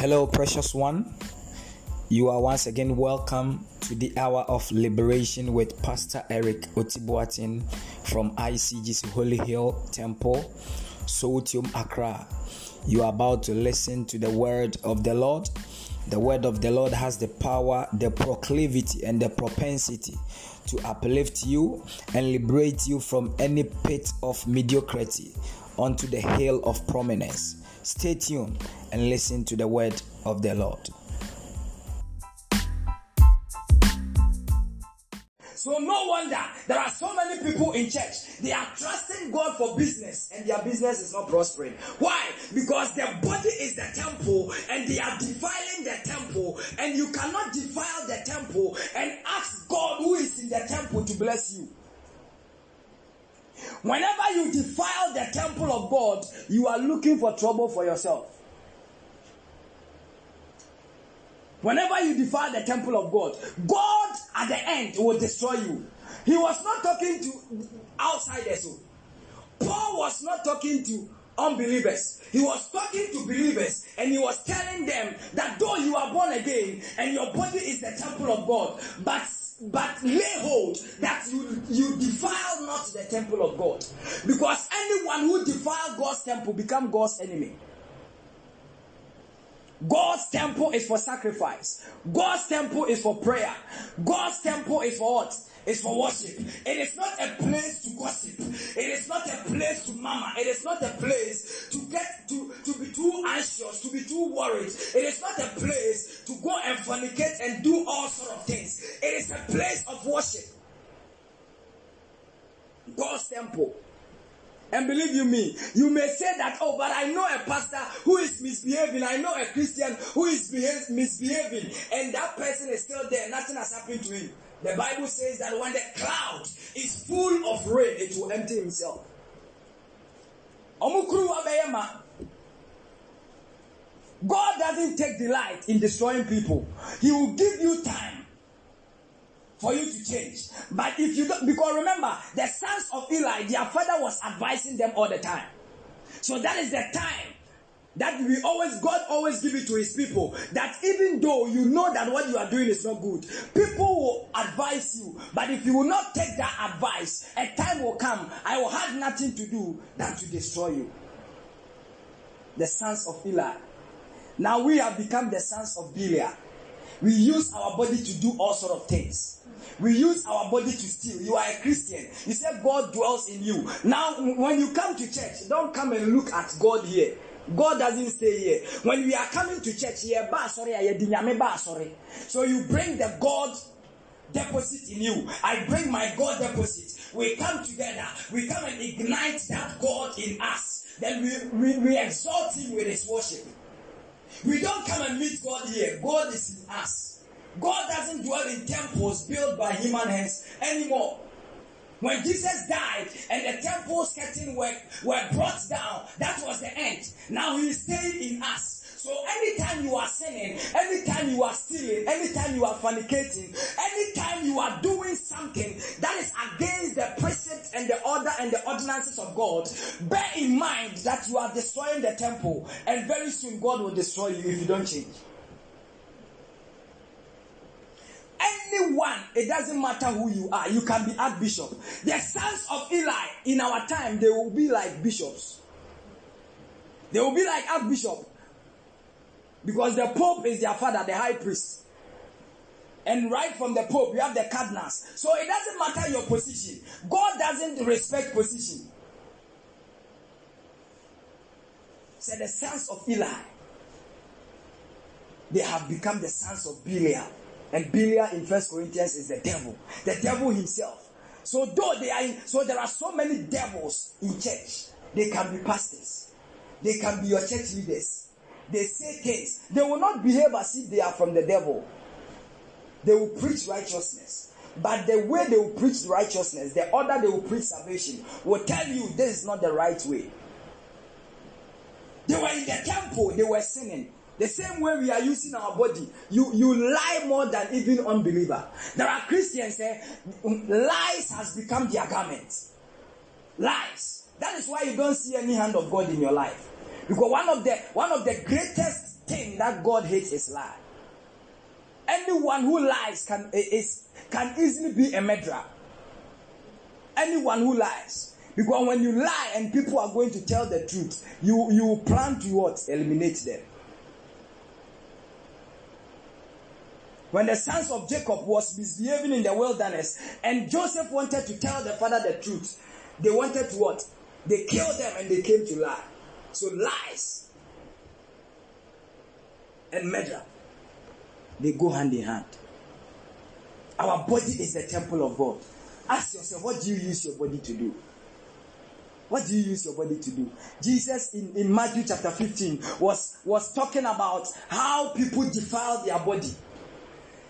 Hello, precious one. You are once again welcome to the Hour of Liberation with Pastor Eric Otibuatin from ICGC Holy Hill Temple, Soutum, Accra. You are about to listen to the word of the Lord. The word of the Lord has the power, the proclivity, and the propensity to uplift you and liberate you from any pit of mediocrity onto the hill of prominence. Stay tuned and listen to the word of the Lord. So no wonder there are so many people in church. They are trusting God for business and their business is not prospering. Why? Because their body is the temple and they are defiling the temple, and you cannot defile the temple and ask God who is in the temple to bless you. Whenever you defile the temple of God, you are looking for trouble for yourself. Whenever you defile the temple of God, God at the end will destroy you. He was not talking to outsiders. Paul was not talking to unbelievers. He was talking to believers, and he was telling them that though you are born again and your body is the temple of God, but lay hold that you defile not the temple of God. Because anyone who defiles God's temple becomes God's enemy. God's temple is for sacrifice. God's temple is for prayer. God's temple is for what? It's for worship. It is not a place to gossip. It is not a place to murmur. It is not a place to be too anxious, to be too worried. It is not a place to go and fornicate and do all sort of things. It is a place of worship. God's temple. And believe you me, you may say that, oh, but I know a pastor who is misbehaving. I know a Christian who is misbehaving. And that person is still there. Nothing has happened to him. The Bible says that when the cloud is full of rain, it will empty himself. God doesn't take delight in destroying people. He will give you time for you to change. But if you don't, because remember, the sons of Eli, their father was advising them all the time. So that is the time that God always give it to his people. That even though you know that what you are doing is not good, people will advise you. But if you will not take that advice, a time will come, I will have nothing to do than to destroy you. The sons of Eli. Now we have become the sons of Belial. We use our body to do all sort of things. We use our body to steal. You are a Christian. You say God dwells in you. Now, when you come to church, don't come and look at God here. God doesn't stay here. When we are coming to church here, so you bring the God deposit in you. I bring my God deposit. We come together. We come and ignite that God in us. Then we exalt him with his worship. We don't come and meet God here. God is in us. God doesn't dwell in temples built by human hands anymore. When Jesus died and the temple's curtain were brought down, that was the end. Now he is staying in us. So anytime you are sinning, anytime you are stealing, anytime you are fornicating, anytime you are doing something that is against the precepts and the order and the ordinances of God, bear in mind that you are destroying the temple, and very soon God will destroy you if you don't change. Anyone, it doesn't matter who you are, you can be archbishop. The sons of Eli in our time, they will be like bishops. They will be like archbishop. Because the Pope is their father, the high priest. And right from the Pope, you have the cardinals. So it doesn't matter your position. God doesn't respect position. So the sons of Eli, they have become the sons of Belial. And Belial in 1 Corinthians is the devil himself. So though they are so there are so many devils in church. They can be pastors. They can be your church leaders. They say things. They will not behave as if they are from the devil. They will preach righteousness. But the way they will preach righteousness, the order they will preach salvation, will tell you this is not the right way. They were in the temple. They were sinning. The same way we are using our body, you lie more than even unbeliever. There are Christians lies has become their garment. Lies. That is why you don't see any hand of God in your life. Because one of the greatest thing that God hates is lie. Anyone who lies can easily be a murderer. Anyone who lies. Because when you lie and people are going to tell the truth, you plan to what? Eliminate them. When the sons of Jacob was misbehaving in the wilderness and Joseph wanted to tell the father the truth, they wanted to what? They killed them and they came to lie. So lies and murder, they go hand in hand. Our body is the temple of God. Ask yourself, what do you use your body to do? What do you use your body to do? Jesus in Matthew chapter 15 was talking about how people defile their body.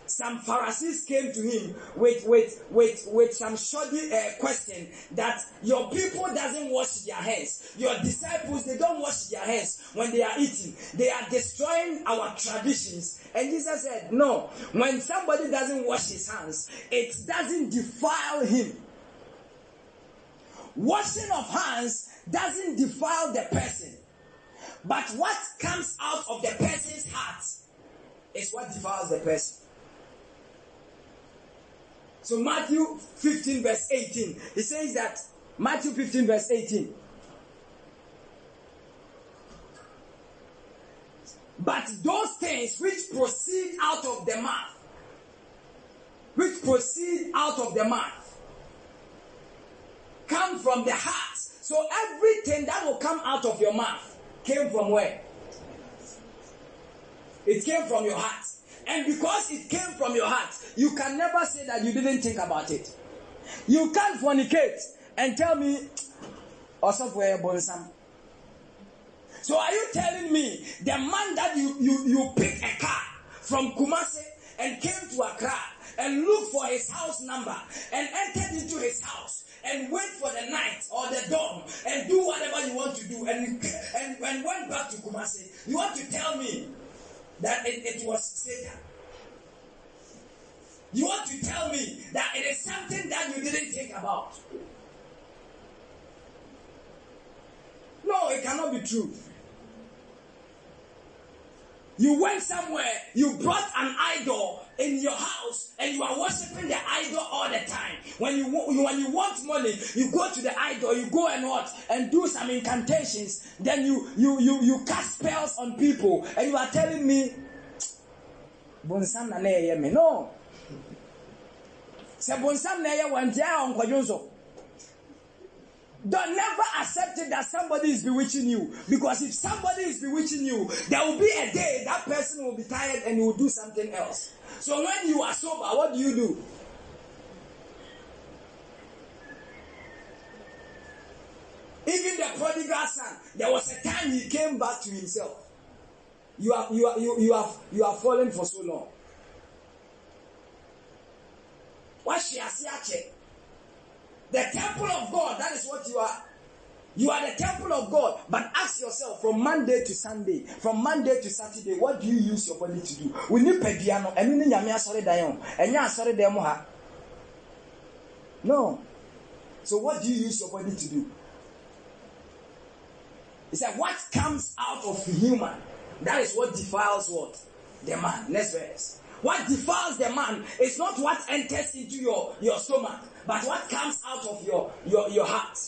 Some Pharisees came to him with some shoddy question that your people doesn't wash their hands. Your disciples, they don't wash their hands when they are eating. They are destroying our traditions. And Jesus said, no, when somebody doesn't wash his hands, it doesn't defile him. Washing of hands doesn't defile the person. But what comes out of the person's heart is what defiles the person. So Matthew 15 verse 18, he says that, Matthew 15 verse 18. But those things which proceed out of the mouth, come from the heart. So everything that will come out of your mouth came from where? It came from your heart. And because it came from your heart, you can never say that you didn't think about it. You can't fornicate and tell me, so are you telling me the man that you picked a car from Kumasi and came to Accra and looked for his house number and entered into his house and wait for the night or the dawn and do whatever you want to do and went back to Kumasi? You want to tell me that it was Satan? You want to tell me that it is something that you didn't think about? No, it cannot be true. You went somewhere, you brought an idol in your house, and you are worshipping the idol all the time. When you want money, you go to the idol, you go and what? And do some incantations. Then you cast spells on people, and you are telling me, no. Don't never accept it that somebody is bewitching you. Because if somebody is bewitching you, there will be a day that person will be tired and will do something else. So when you are sober, what do? Even the prodigal son, there was a time he came back to himself. You have fallen for so long. What she has said. The temple of God, that is what you are. You are the temple of God. But ask yourself, from Monday to Sunday, from Monday to Saturday, what do you use your body to do? We need pediano, and you need sorry dayon, and you sorry demoha. No. So what do you use your body to do? He said, what comes out of human, that is what defiles what? The man. Next verse. What defiles the man is not what enters into your stomach, but what comes out of your heart.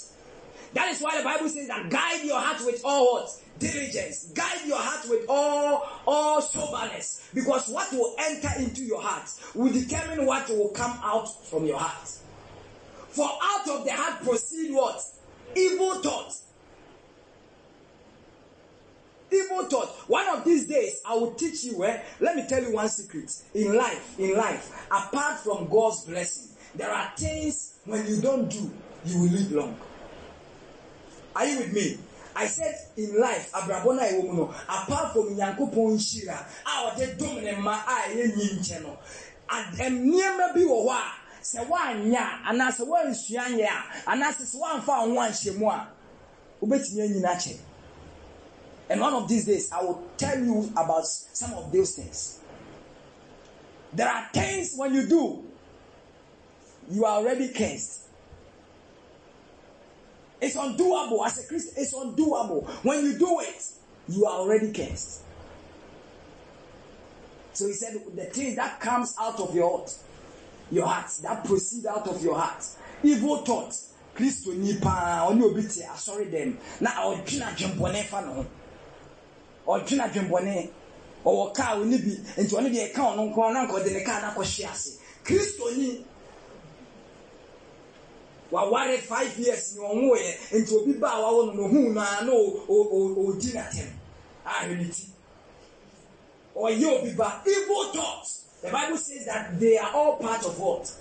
That is why the Bible says that guide your heart with all what? Diligence. Guide your heart with all soberness. Because what will enter into your heart will determine what will come out from your heart. For out of the heart proceed what? Evil thoughts. Evil thought. One of these days, I will teach you. Let me tell you one secret. In life, apart from God's blessing, there are things when you don't do, you will live long. Are you with me? I said in life, abrabona ewomuno. Apart from Nyankopon Shira, our de dominant ma aye nyincheno. And niema bi wowa se wa nya, anase wa nsuanya, anase se wa nfa onwanhemua. Obetimi anyina che. And one of these days, I will tell you about some of those things. There are things when you do, you are already cursed. It's undoable. As a Christian, it's undoable. When you do it, you are already cursed. So he said, the things that comes out of your heart, that proceed out of your heart, evil thoughts, Christo nipa, oni obiti, sorry them. Na odina jembone fano, odina jembone, or car oni bi, enti oni bi eka ononko na nko de ne ka na ko shiase. Christo ni waware 5 years ni onwo ye, enti obi ba wawo no hu na no odina tem. Ah, unity. Or Yobiba, evil thoughts. The Bible says that they are all part of what?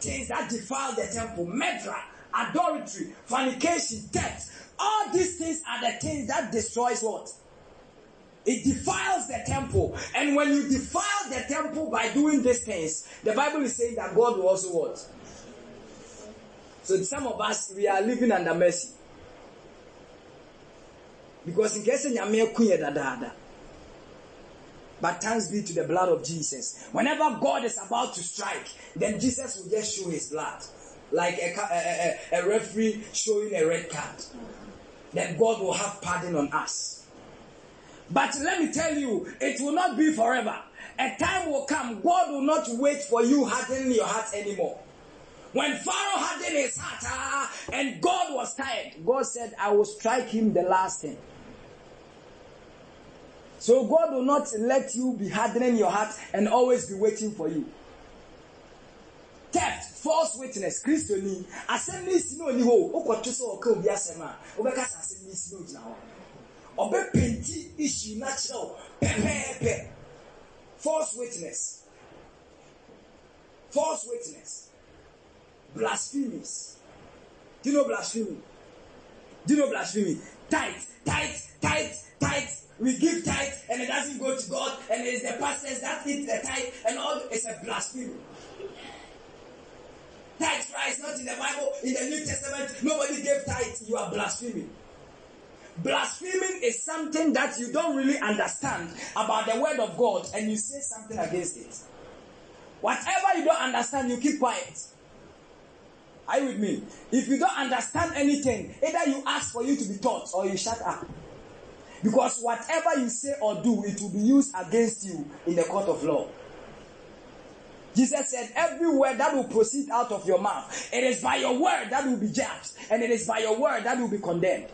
Things that defile the temple, murder, adultery, fornication, theft. All these things are the things that destroys what? It defiles the temple. And when you defile the temple by doing these things, the Bible is saying that God will also what? So some of us, we are living under mercy. Because in case but thanks be to the blood of Jesus. Whenever God is about to strike, then Jesus will just show his blood. Like a referee showing a red card. Then God will have pardon on us. But let me tell you, it will not be forever. A time will come, God will not wait for you hardening your heart anymore. When Pharaoh hardened his heart, and God was tired, God said, I will strike him the last time. So God will not let you be hardening your heart and always be waiting for you. Theft, false witness, Christianity. Assembly sino ni ho. Oko tuso oke obi asema. Obekasa assembly sino jina ho. Obe penti issue natural. Pepe. False witness. Blasphemies. Do you know blasphemy? Tithe. We give tithe and it doesn't go to God, and it's the pastors that eat the tithe and all. It's a blasphemy. Tithe price not in the Bible. In the New Testament, nobody gave tithe. You are blaspheming. Blaspheming is something that you don't really understand about the word of God, and you say something against it. Whatever you don't understand, you keep quiet. Are you with me? If you don't understand anything, either you ask for you to be taught or you shut up. Because whatever you say or do, it will be used against you in the court of law. Jesus said, every word that will proceed out of your mouth, it is by your word that will be judged, and it is by your word that will be condemned.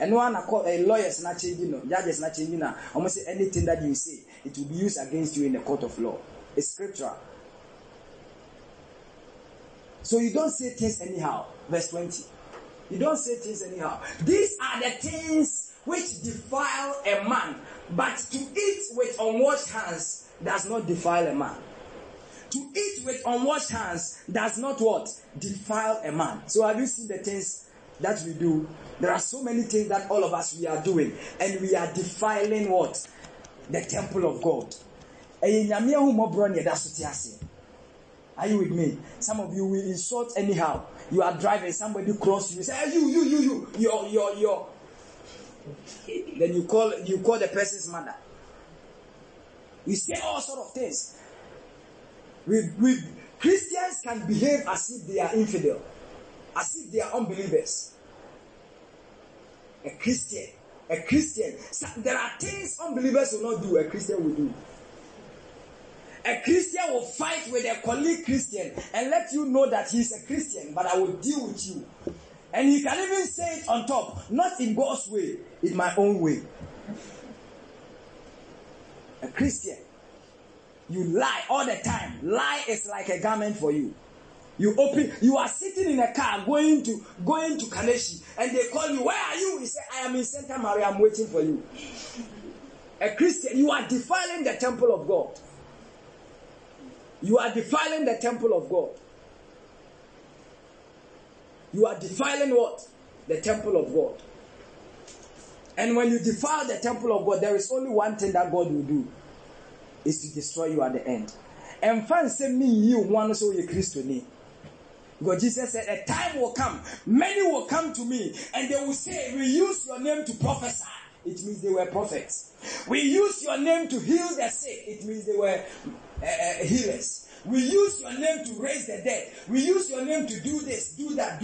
And one lawyer is not changing, no judge is not changing. Almost anything that you say, it will be used against you in the court of law. It's scriptural. So you don't say things anyhow. Verse 20. You don't say things anyhow. These are the things which defile a man, but to eat with unwashed hands does not defile a man. To eat with unwashed hands does not what? Defile a man. So have you seen the things that we do? There are so many things that all of us we are doing, and we are defiling what? The temple of God. Are you with me? Some of you will insult anyhow. You are driving, somebody crosses you. Say, hey, you. Then you call the person's mother. You say all sort of things. We Christians can behave as if they are infidel, as if they are unbelievers. A Christian. There are things unbelievers will not do. A Christian will do. A Christian will fight with a colleague Christian and let you know that he is a Christian, but I will deal with you. And he can even say it on top, not in God's way, in my own way. A Christian, you lie all the time. Lie is like a garment for you. You are sitting in a car going to Kaneshi, and they call you, where are you? You say, I am in Santa Maria, I'm waiting for you. A Christian, you are defiling the temple of God. You are defiling the temple of God. You are defiling what? The temple of God. And when you defile the temple of God, there is only one thing that God will do, is to destroy you at the end. And fans say, me, you, one, so you Christian. Because Jesus said, a time will come, many will come to me, and they will say, we use your name to prophesy. It means they were prophets. We use your name to heal the sick. It means they were healers. We use your name to raise the dead. We use your name to do this, do that.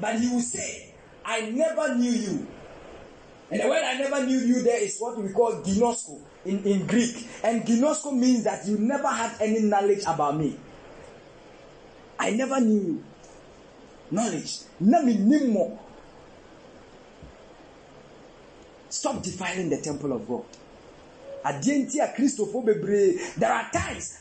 But he will say, I never knew you. And the word I never knew you there is what we call ginosko. in Greek. And ginosko means that you never had any knowledge about me. I never knew you. Knowledge. Stop defiling the temple of God. There are times,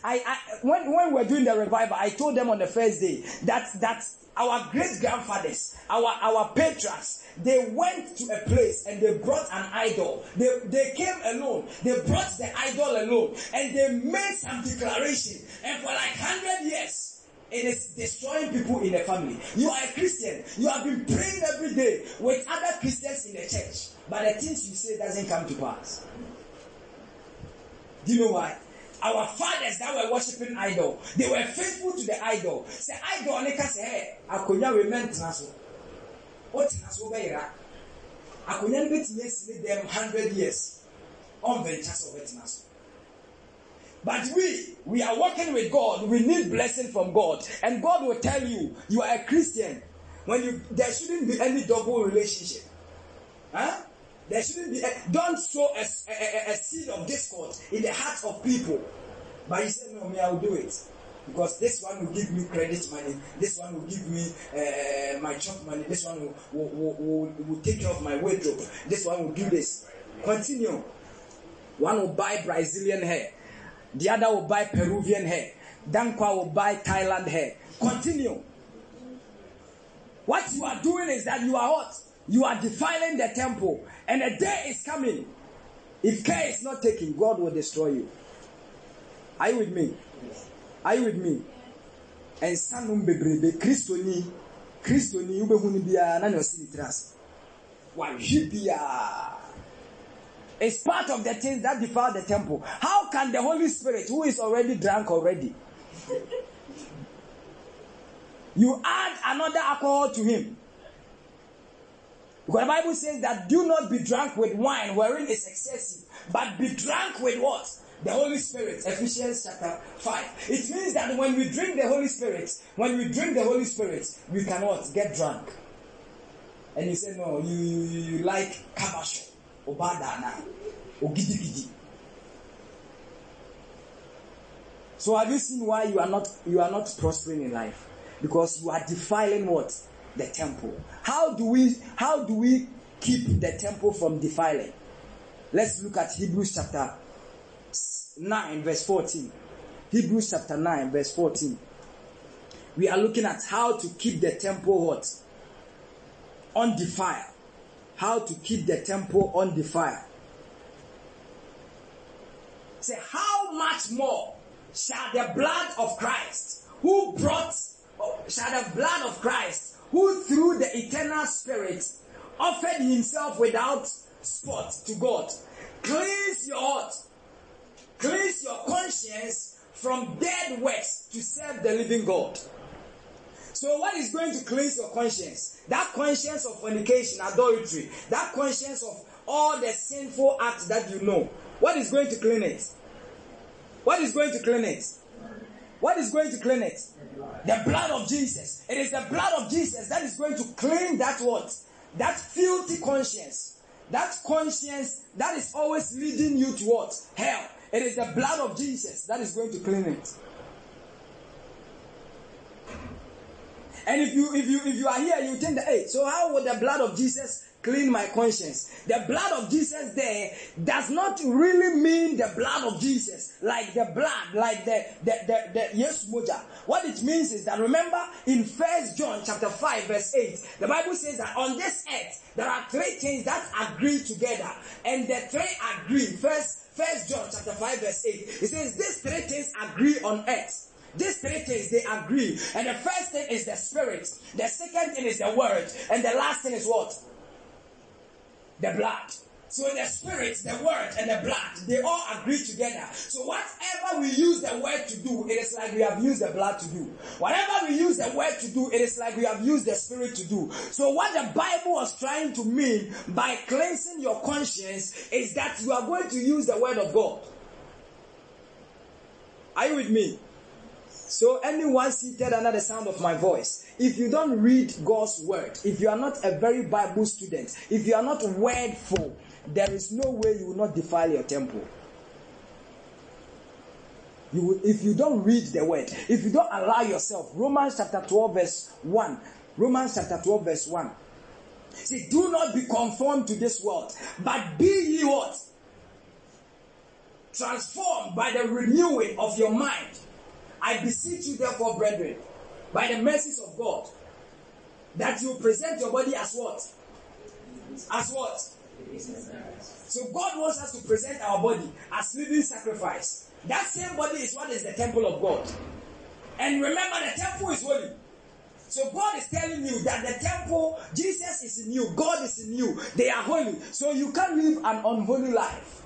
when we're doing the revival, I told them on the first day that our great-grandfathers, our patriarchs, they went to a place and they brought an idol. They came alone. They brought the idol alone. And they made some declaration. And for like 100 years, it is destroying people in a family. You are a Christian. You have been praying every day with other Christians in the church. But the things you say doesn't come to pass. Do you know why? Our fathers that were worshipping idol, they were faithful to the idol. Say idol, them 100 years. But we are working with God. We need blessing from God. And God will tell you, you are a Christian. There shouldn't be any double relationship. Huh? There shouldn't be. Don't sow a seed of discord in the hearts of people. But he said, no, me, I will do it. Because this one will give me credit money. This one will give me my chop money. This one will take care of my wardrobe. This one will do this. Continue. One will buy Brazilian hair. The other will buy Peruvian hair. Dankwa will buy Thailand hair. Continue. What you are doing is that you are what? You are defiling the temple. And a day is coming. If care is not taken, God will destroy you. Are you with me? Are you with me? And sanum bebrebe, Christoni, ube hunibia, nanyo sinitras. Wajibia. It's part of the things that defile the temple. How can the Holy Spirit, who is already drunk already, you add another alcohol to him? Because the Bible says that do not be drunk with wine, wherein is excessive, but be drunk with what? The Holy Spirit. Ephesians chapter 5. It means that when we drink the Holy Spirit, we cannot get drunk. And you say, no, you like commercial. So have you seen why you are not prospering in life? Because you are defiling what? The temple. How do we keep the temple from defiling? Let's look at Hebrews chapter 9 verse 14. Hebrews chapter 9 verse 14. We are looking at how to keep the temple what? Undefiled. How to keep the temple undefiled. Say, how much more shall the blood of Christ, who through the eternal Spirit offered himself without spot to God, cleanse your heart, cleanse your conscience from dead works to serve the living God. So what is going to cleanse your conscience? That conscience of fornication, adultery, that conscience of all the sinful acts that you know. What is going to clean it? What is going to clean it? What is going to clean it? The blood of Jesus. It is the blood of Jesus that is going to clean that what? That filthy conscience. That conscience that is always leading you to what? Hell. It is the blood of Jesus that is going to clean it. And if you are here, you think that, hey, so how would the blood of Jesus clean my conscience? The blood of Jesus there does not really mean the blood of Jesus, like the blood, like the yes moja. What it means is that, remember, in 1 John chapter 5 verse 8, the Bible says that on this earth, there are three things that agree together. And the three agree. First John chapter 5 verse 8, it says, these three things agree on earth. These three things, they agree. And the first thing is the Spirit. The second thing is the Word. And the last thing is what? The blood. So the Spirit, the Word, and the blood, they all agree together. So whatever we use the Word to do, it is like we have used the blood to do. Whatever we use the Word to do, it is like we have used the Spirit to do. So what the Bible was trying to mean by cleansing your conscience is that you are going to use the Word of God. Are you with me? So anyone seated under the sound of my voice, if you don't read God's word, if you are not a very Bible student, if you are not wordful, there is no way you will not defile your temple. If you don't read the word, if you don't allow yourself, Romans chapter 12 verse 1. Romans chapter 12 verse 1. See, do not be conformed to this world, but be ye what? Transformed by the renewing of your mind. I beseech you therefore, brethren, by the mercies of God, that you present your body as what? As what? So God wants us to present our body as living sacrifice. That same body is what is the temple of God. And remember, the temple is holy. So God is telling you that the temple, Jesus is in you, God is in you. They are holy. So you can't live an unholy life.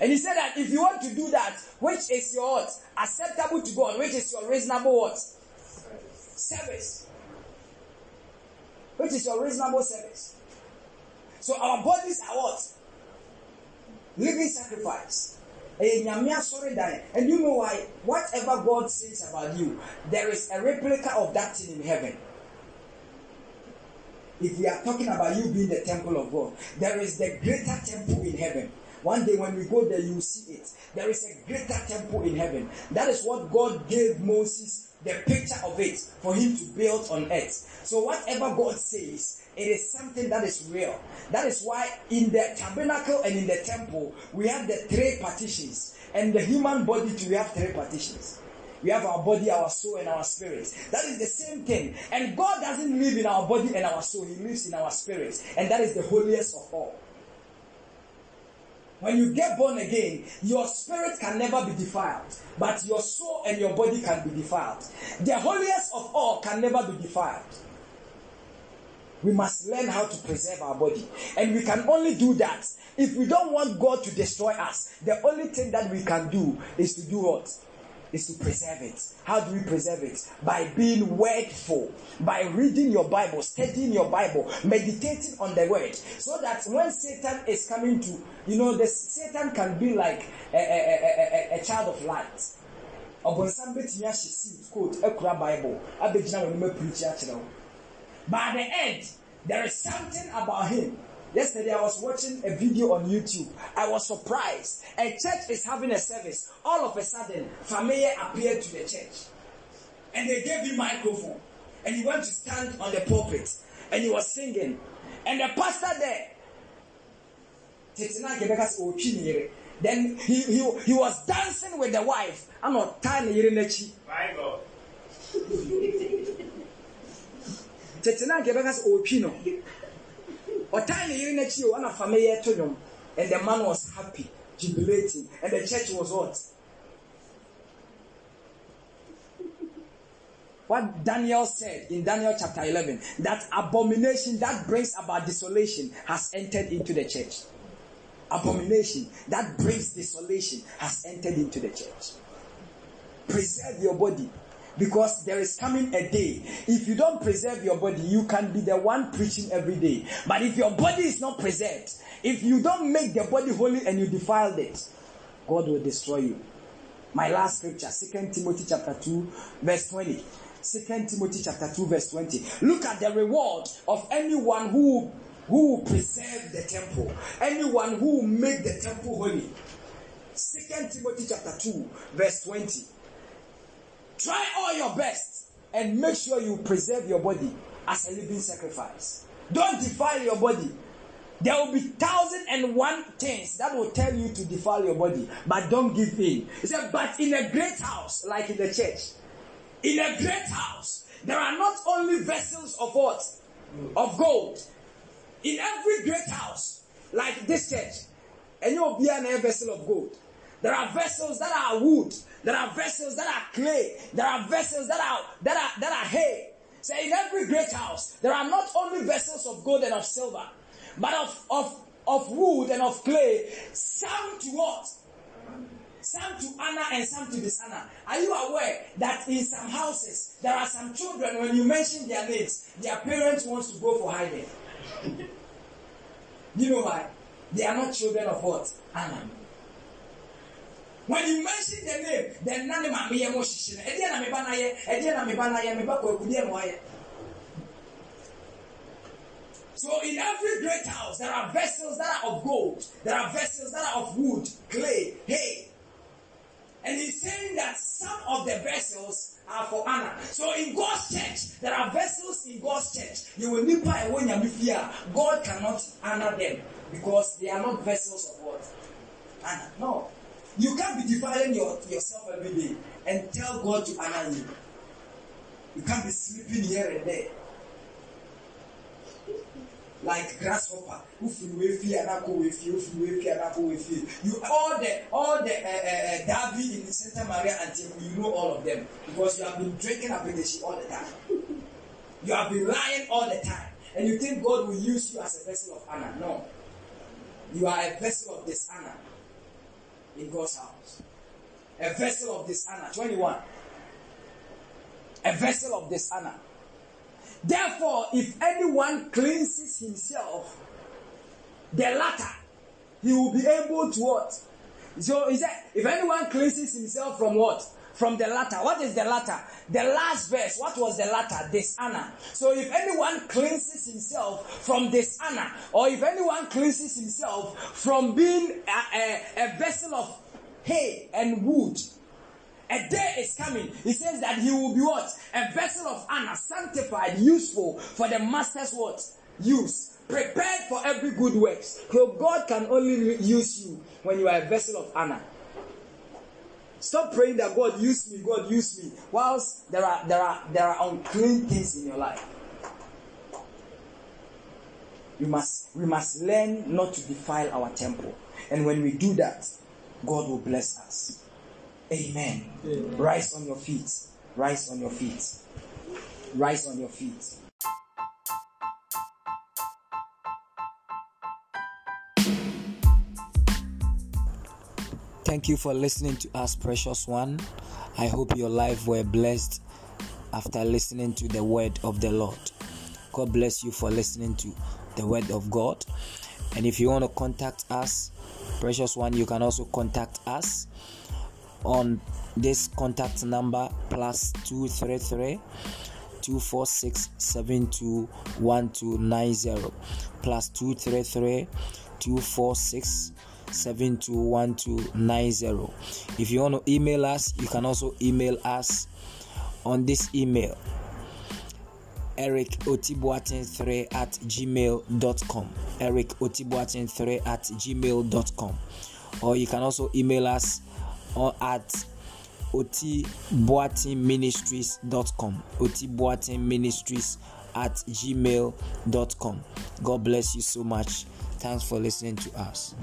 And he said that if you want to do that, which is your what? Acceptable to God, which is your reasonable what? Service. Which is your reasonable service. So our bodies are what? Living sacrifice. And you know why? Whatever God says about you, there is a replica of that thing in heaven. If we are talking about you being the temple of God, there is the greater temple in heaven. One day when we go there, you see it. There is a greater temple in heaven. That is what God gave Moses, the picture of it, for him to build on earth. So whatever God says, it is something that is real. That is why in the tabernacle and in the temple, we have the three partitions. And the human body too, we have three partitions. We have our body, our soul, and our spirit. That is the same thing. And God doesn't live in our body and our soul. He lives in our spirit. And that is the holiest of all. When you get born again, your spirit can never be defiled, but your soul and your body can be defiled. The holiest of all can never be defiled. We must learn how to preserve our body. And we can only do that if we don't want God to destroy us. The only thing that we can do is to do what? Is to preserve it. How do we preserve it? By being wordful, by reading your Bible, studying your Bible, meditating on the word, so that when Satan is coming to, you know, the Satan can be like a child of light. By the end, there is something about him. Yesterday I was watching a video on YouTube. I was surprised. A church is having a service. All of a sudden, Fameye appeared to the church. And they gave him a microphone. And he went to stand on the pulpit. And he was singing. And the pastor there, then he was dancing with the wife. I'm not tiny Yirinechi. My God. And the man was happy, jubilating, and the church was what? What Daniel said in Daniel chapter 11, that abomination that brings about desolation has entered into the church. Abomination that brings desolation has entered into the church. Preserve your body, because there is coming a day, if you don't preserve your body, you can be the one preaching every day. But if your body is not preserved, if you don't make the body holy and you defile it, God will destroy you. My last scripture, 2 Timothy chapter 2, verse 20. 2 Timothy chapter 2, verse 20. Look at the reward of anyone who preserve the temple, anyone who make the temple holy. 2 Timothy chapter 2, verse 20. Try all your best and make sure you preserve your body as a living sacrifice. Don't defile your body. There will be 1,001 things that will tell you to defile your body, but don't give in. He said, but in a great house, like in the church, in a great house, there are not only vessels of what? Of gold. In every great house, like this church, and you will be in a vessel of gold. There are vessels that are wood. There are vessels that are clay. There are vessels that are hay. So in every great house, there are not only vessels of gold and of silver, but of wood and of clay. Some to what? Some to honor and some to dishonor. Are you aware that in some houses, there are some children, when you mention their names, their parents want to go for hiding? You know why? They are not children of what? Honor. When you mention the name, then none of my emotions. So in every great house, there are vessels that are of gold, there are vessels that are of wood, clay, hay. And he's saying that some of the vessels are for honor. So in God's church, there are vessels in God's church. You will never God cannot honor them because they are not vessels of what? Honor. No. You can't be defiling yourself every day and tell God to honor you. You can't be sleeping here and there. Like grasshopper, you all the Davi in the Santa Maria until you know all of them because you have been drinking apprenticeship all the time. You have been lying all the time, and you think God will use you as a vessel of honor. No, you are a vessel of dishonor in God's house, a vessel of dishonor. 21, a vessel of dishonor. Therefore, if anyone cleanses himself, the latter, he will be able to what? So he said, if anyone cleanses himself from what? From the latter. What is the latter? The last verse. What was the latter? Dishonor. So if anyone cleanses himself from dishonor, or if anyone cleanses himself from being a vessel of hay and wood, a day is coming. He says that he will be what? A vessel of honor, sanctified, useful for the master's what? Use. Prepared for every good work. So God can only use you when you are a vessel of honor. Stop praying that God use me, God use me, whilst there are unclean things in your life. We must learn not to defile our temple. And when we do that, God will bless us. Amen. Amen. Rise on your feet. Rise on your feet. Rise on your feet. Thank you for listening to us, precious one. I hope your life were blessed after listening to the word of the Lord. God bless you for listening to the word of God. And if you want to contact us, precious one, you can also contact us on this contact number +233 246 721290 +233 246 721290. If you want to email us, you can also email us on this email, ericotibuatin3@gmail.com ericotibuatin3@gmail.com, or you can also email us or at otibuatinministries.com otibuatinministries@gmail.com. God bless you so much. Thanks for listening to us.